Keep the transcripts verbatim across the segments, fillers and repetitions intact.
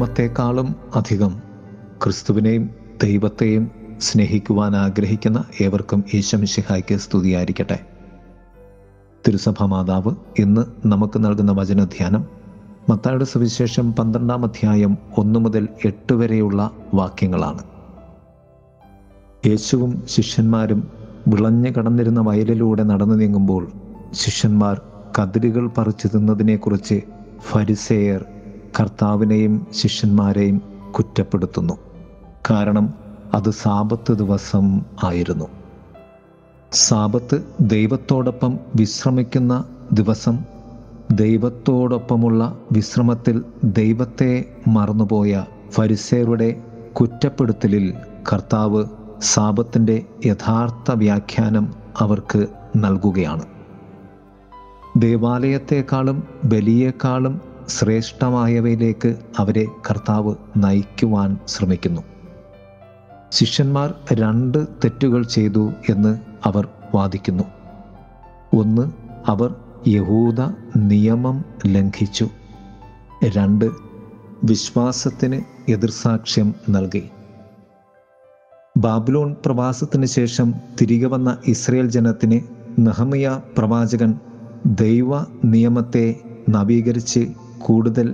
നിയമത്തെക്കാളും അധികം ക്രിസ്തുവിനെയും ദൈവത്തെയും സ്നേഹിക്കുവാൻ ആഗ്രഹിക്കുന്ന ഏവർക്കും യേശുമിശിഹായ്ക്ക് സ്തുതിയായിരിക്കട്ടെ. തിരുസഭ മാതാവ് ഇന്ന് നമുക്ക് നൽകുന്ന വചനധ്യാനം മത്തായിയുടെ സുവിശേഷം പന്ത്രണ്ടാം അധ്യായം ഒന്ന് മുതൽ എട്ട് വരെയുള്ള വാക്യങ്ങളാണ്. യേശുവും ശിഷ്യന്മാരും വിളഞ്ഞു കടന്നിരുന്ന വയലിലൂടെ നടന്നു നീങ്ങുമ്പോൾ ശിഷ്യന്മാർ കതിരുകൾ പറിച്ചു തിന്നതിനെക്കുറിച്ച് ഫരിസേയർ കർത്താവിനെയും ശിഷ്യന്മാരെയും കുറ്റപ്പെടുത്തുന്നു. കാരണം അത് സാബത്ത് ദിവസം ആയിരുന്നു. സാബത്ത് ദൈവത്തോടൊപ്പം വിശ്രമിക്കുന്ന ദിവസം. ദൈവത്തോടൊപ്പമുള്ള വിശ്രമത്തിൽ ദൈവത്തെ മറന്നുപോയ ഫരിസേയരുടെ കുറ്റപ്പെടുത്തലിൽ കർത്താവ് സാബത്തിൻ്റെ യഥാർത്ഥ വ്യാഖ്യാനം അവർക്ക് നൽകുകയാണ്. ദേവാലയത്തെക്കാളും ബലിയേക്കാളും ശ്രേഷ്ഠമായവയിലേക്ക് അവരെ കർത്താവ് നയിക്കുവാൻ ശ്രമിക്കുന്നു. ശിഷ്യന്മാർ രണ്ട് തെറ്റുകൾ ചെയ്തു എന്ന് അവർ വാദിക്കുന്നു. ഒന്ന്, അവർ യഹൂദ നിയമം ലംഘിച്ചു. രണ്ട്, വിശ്വാസത്തിന് എതിർസാക്ഷ്യം നൽകി. ബാബിലോൺ പ്രവാസത്തിന് ശേഷം തിരികെ വന്ന ഇസ്രയേൽ ജനത്തിന് നെഹമ്യാ പ്രവാചകൻ ദൈവ നിയമത്തെ നവീകരിച്ച് കൂടുതൽ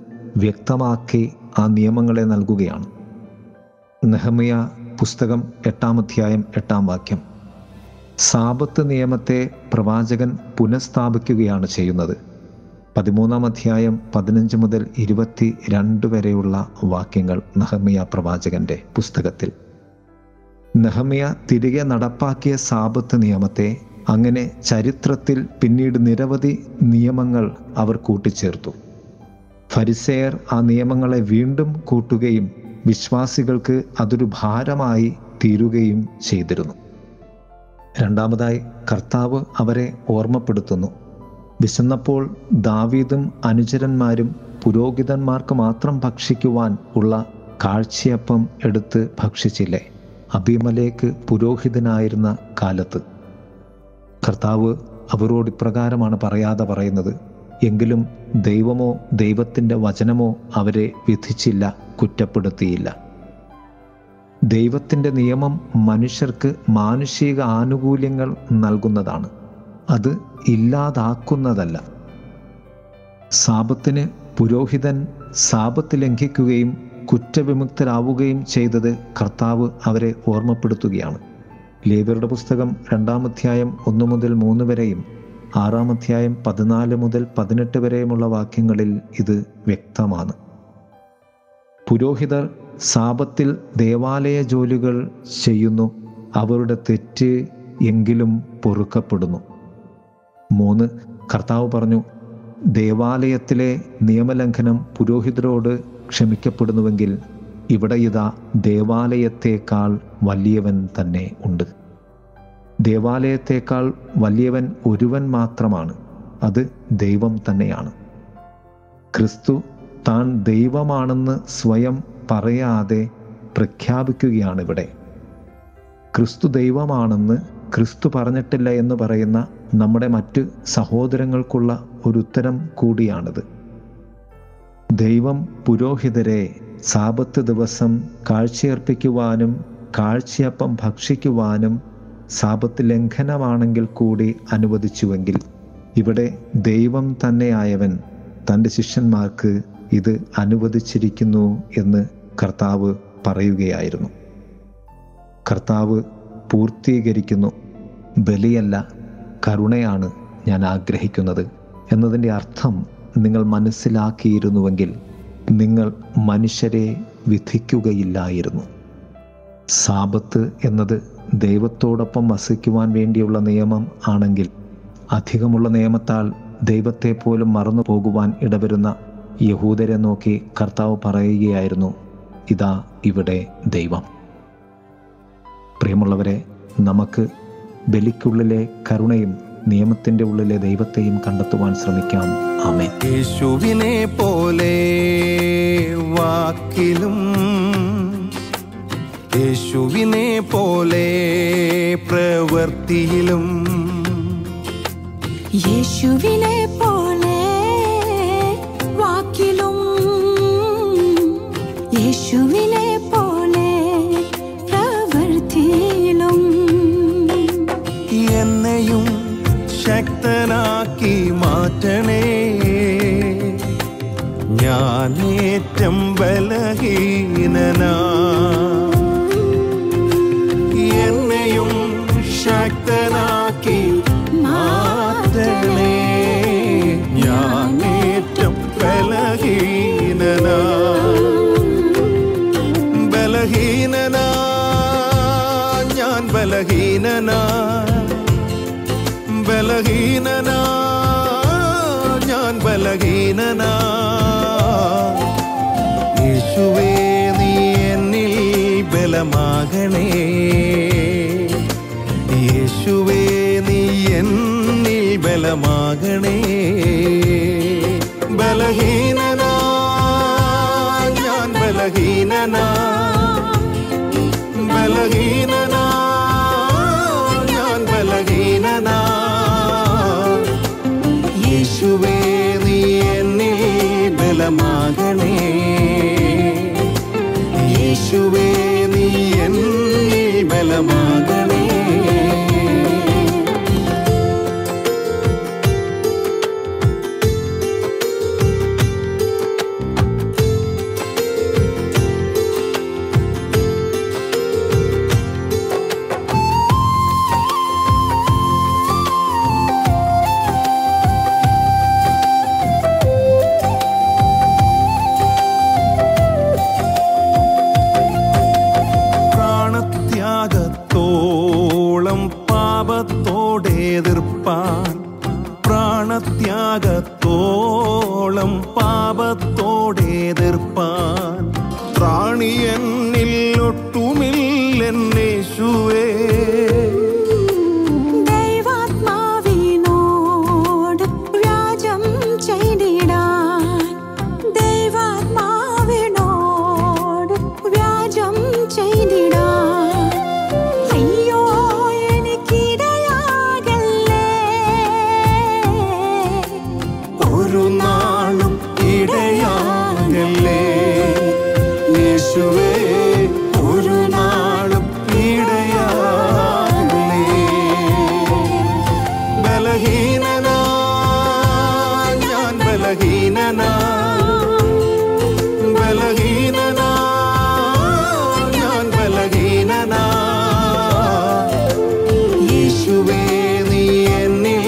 വ്യക്തമാക്കി ആ നിയമങ്ങളെ നൽകുകയാണ്. നെഹമ്യാ പുസ്തകം എട്ടാം അധ്യായം എട്ടാം വാക്യം. സാബത്ത് നിയമത്തെ പ്രവാചകൻ പുനഃസ്ഥാപിക്കുകയാണ് ചെയ്യുന്നത്. പതിമൂന്നാം അധ്യായം പതിനഞ്ച് മുതൽ ഇരുപത്തി രണ്ട് വരെയുള്ള വാക്യങ്ങൾ നെഹമ്യാ പ്രവാചകൻ്റെ പുസ്തകത്തിൽ. നെഹമ്യാ തിരികെ നടപ്പാക്കിയ സാബത്ത് നിയമത്തെ അങ്ങനെ ചരിത്രത്തിൽ പിന്നീട് നിരവധി നിയമങ്ങൾ അവർ കൂട്ടിച്ചേർത്തു. ഫരിസേയർ ആ നിയമങ്ങളെ വീണ്ടും കൂട്ടുകയും വിശ്വാസികൾക്ക് അതൊരു ഭാരമായി തീരുകയും ചെയ്തിരുന്നു. രണ്ടാമതായി കർത്താവ് അവരെ ഓർമ്മപ്പെടുത്തുന്നു. വിശന്നപ്പോൾ ദാവീദും അനുചരന്മാരും പുരോഹിതന്മാർക്ക് മാത്രം ഭക്ഷിക്കുവാൻ ഉള്ള കാഴ്ചയപ്പം എടുത്ത് ഭക്ഷിച്ചില്ലേ, അബീമേലെക്ക് പുരോഹിതനായിരുന്ന കാലത്ത്. കർത്താവ് അവരോട് ഇപ്രകാരമാണ് പറയാതെ പറയുന്നത്: എങ്കിലും ദൈവമോ ദൈവത്തിൻ്റെ വചനമോ അവരെ വിധിച്ചില്ല, കുറ്റപ്പെടുത്തിയില്ല. ദൈവത്തിൻ്റെ നിയമം മനുഷ്യർക്ക് മാനുഷിക ആനുകൂല്യങ്ങൾ നൽകുന്നതാണ്, അത് ഇല്ലാതാക്കുന്നതല്ല. സാബത്തിന് പുരോഹിതൻ സാബത്ത് ലംഘിക്കുകയും കുറ്റവിമുക്തരാവുകയും ചെയ്തത് കർത്താവ് അവരെ ഓർമ്മപ്പെടുത്തുകയാണ്. ലേവ്യരുടെ പുസ്തകം രണ്ടാം അധ്യായം ഒന്ന് മുതൽ മൂന്ന് വരെയും ആറാം അധ്യായം പതിനാല് മുതൽ പതിനെട്ട് വരെയുമുള്ള വാക്യങ്ങളിൽ ഇത് വ്യക്തമാണ്. പുരോഹിതർ സാബത്തിൽ ദേവാലയ ജോലികൾ ചെയ്യുന്നു, അവരുടെ തെറ്റ് എങ്കിലും പൊറുക്കപ്പെടുന്നു. മൂന്ന്, കർത്താവ് പറഞ്ഞു, ദേവാലയത്തിലെ നിയമലംഘനം പുരോഹിതരോട് ക്ഷമിക്കപ്പെടുന്നുവെങ്കിൽ ഇവിടെ ഇതാ ദേവാലയത്തേക്കാൾ വലിയവൻ തന്നെ ഉണ്ട്. ദേവാലയത്തേക്കാൾ വലിയവൻ ഒരുവൻ മാത്രമാണ്, അത് ദൈവം തന്നെയാണ്. ക്രിസ്തു താൻ ദൈവമാണെന്ന് സ്വയം പറയാതെ പ്രഖ്യാപിക്കുകയാണിവിടെ. ക്രിസ്തു ദൈവമാണെന്ന് ക്രിസ്തു പറഞ്ഞിട്ടില്ല എന്ന് പറയുന്ന നമ്മുടെ മറ്റ് സഹോദരങ്ങൾക്കുള്ള ഒരു ഉത്തരം കൂടിയാണിത്. ദൈവം പുരോഹിതരെ സാബത്ത് ദിവസം കാഴ്ചയർപ്പിക്കുവാനും കാഴ്ചയപ്പം ഭക്ഷിക്കുവാനും സാബത്ത് ലംഘനമാണെങ്കിൽ കൂടി അനുവദിച്ചുവെങ്കിൽ ഇവിടെ ദൈവം തന്നെയായവൻ തൻ്റെ ശിഷ്യന്മാർക്ക് ഇത് അനുവദിച്ചിരിക്കുന്നു എന്ന് കർത്താവ് പറയുകയായിരുന്നു. കർത്താവ് പൂർത്തീകരിക്കുന്നു. ബലിയല്ല, കരുണയാണ് ഞാൻ ആഗ്രഹിക്കുന്നത് എന്നതിൻ്റെ അർത്ഥം നിങ്ങൾ മനസ്സിലാക്കിയിരുന്നുവെങ്കിൽ നിങ്ങൾ മനുഷ്യരെ വിധിക്കുകയില്ലായിരുന്നു. സാബത്ത് എന്നത് ദൈവത്തോടൊപ്പം വസിക്കുവാൻ വേണ്ടിയുള്ള നിയമം ആണെങ്കിൽ അധികമുള്ള നിയമത്താൽ ദൈവത്തെ പോലും മറന്നു പോകുവാൻ ഇടവരുന്ന യഹൂദരെ നോക്കി കർത്താവ് പറയുകയായിരുന്നു, ഇതാ ഇവിടെ ദൈവം. പ്രിയമുള്ളവരെ, നമുക്ക് ബലിക്കുള്ളിലെ കരുണയും നിയമത്തിൻ്റെ ഉള്ളിലെ ദൈവത്തെയും കണ്ടെത്തുവാൻ ശ്രമിക്കാം. ആമേൻ. യേശുവിനെ പോലെ വാക്കിലും യേശുവിനെ പോലെ പ്രവൃത്തിയിലും യേശുവിനെ പോലെ വാക്കിലും എന്നെയും ശക്തനാക്കി മാറ്റണേ. ഞാനേറ്റം ബലഹീനനാ, എന്നെയും ശക്തനാക്കി മാറ്റണേ. ഞാനേറ്റം ബലഹീനനാ, ബലഹീനനാ, ഞാൻ ബലഹീനനാ, ബലഹീനനാ, ഞാൻ ബലഹീനനാ. യേശുവേ നീ എന്നിൽ ബലമാകണേ, യേശുവേ നീ എന്നിൽ ബലമാകണേ. ബലഹീനനാ, ഞാൻ ബലഹീനനാ, ബലഹീനനാ, ഞാൻ ബലഹീനനാ. യേശുവേ നീ എന്നിൽ ബലമാകണേ, യേശുവേ നീ എന്നിൽ ബലമാകണേ. ത്യാഗത്തോളം പാപത്തോടെതിർപ്പാൻ പ്രാണിയെന്നിൽ ഒട്ടുമില്ലെന്നേശുവേ. ദൈവാത്മാവിനോട് രാജ്യം ചെയ്തിടാൻ, ദൈവാത്മാവിനോട് രാജ്യം ചെയ്തിടാൻ. യേശുവേ ഒരു നാളും ഇടയാകല്ലേ. ബലഹീനനാ, ഞാൻ ബലഹീനനാ, ബലഹീനനാ, ഞാൻ ബലഹീനനാ. യേശുവേ നീ എന്നിൽ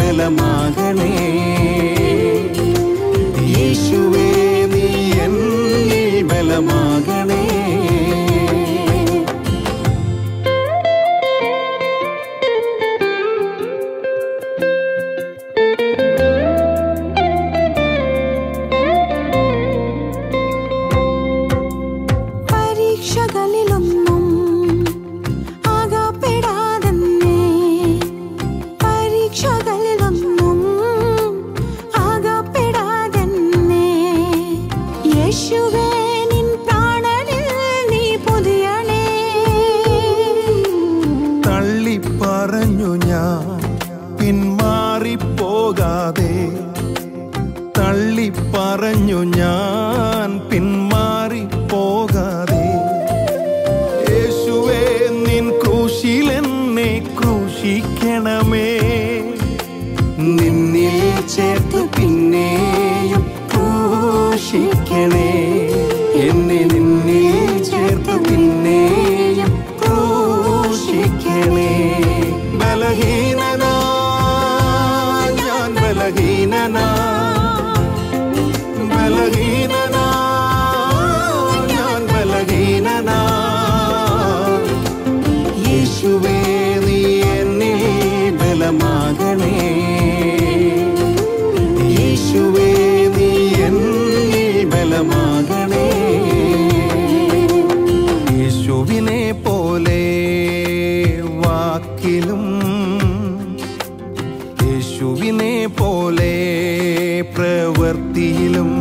ബലമാകണേ, യേശുവേ നീ എന്നിൽ ബലമാകണേ. പരീക്ഷകളിലൊന്നും ആകപ്പെടാതെ, പരീക്ഷകളിലൊന്നും ആകപ്പെടാതെ. യേശുവേ നിൻ പ്രാണനിൽ നീ പൊതിയണേ. തള്ളിപ്പറഞ്ഞു ഞാൻ പിന്മാറിപ്പോകാതെ, തള്ളിപ്പറഞ്ഞു ഞാൻ പിന്മാറിപ്പോകാതെ. യേശുവേ നിൻ ക്രൂശിലെന്നെ ക്രൂശിക്കണമേ, നിന്നിൽ ചേർത്ത് പിന്നെയും ക്രൂശിക്കണേ, എന്നെ നിന്നിൽ ചേർത്ത് പിന്നെയും ക്രൂശിക്കണേ. ബലഹീനനാ, ഞാൻ ബലഹീനനാ, ബലഹീനനാ, ഞാൻ ബലഹീനനാ. യേശുവേ നീ എന്നിൽ ബലമാകണേ, യേശുവേ നീ എന്നിൽ ബലമാകണേ. യേശുവിനെ പോലെ വാക്കിലും, യേശുവിനെ പോലെ പ്രവൃത്തിയിലും,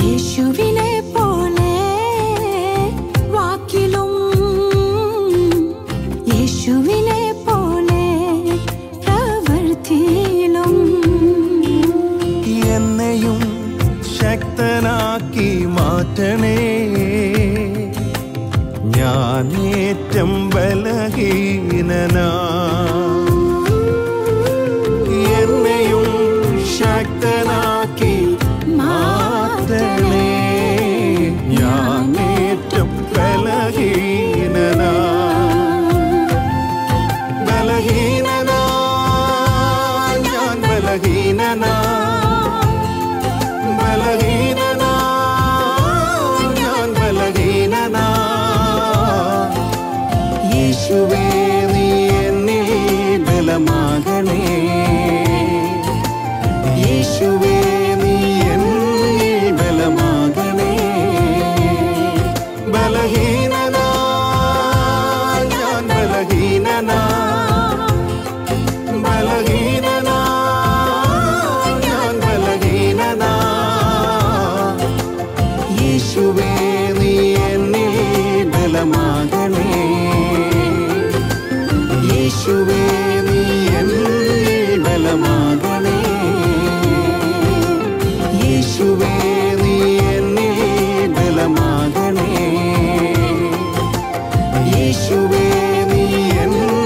യേശുവിനെ പോലെ വാക്കിലും, യേശുവിനെ പോലെ പ്രവൃത്തിയിലും. എന്നെയും ശക്തനാക്കി മാറ്റണേ. ഞാനേറ്റം ബലഹീന, ജനനാ എന്നെയും ശക്തനാക്കി മാറ്റണേ. ഞാൻ ഏറ്റവും ബലഹീനനാ ബലഹീനനാ ഞാൻ ബലഹീനനാ ബലഹീനനാ ഞാൻ ബലഹീനനാ. യേശുവേ നീ എന്നെ ബലമാകണേ, യേശുവേ നീ എന്നെ ബലമാകണേ. ബലഹീനനാ ഞാൻ ബലഹീനനാ ബലഹീനനാ ഞാൻ ബലഹീനനാ. യേശുവേ നീ എന്നെ ബലമാകണേ, യേശുവേ നീ എന്നെ ബലമാകണേ, യേശുവേ നീ എന്നെ ബലമാകണേ, യേശുവേ നീ എന്നെ